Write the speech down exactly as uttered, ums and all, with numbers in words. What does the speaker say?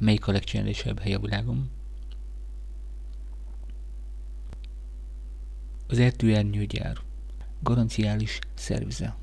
Melyik a legcsinálisebb hely a világon? Az erdőernyőgyár. Garanciális szervize.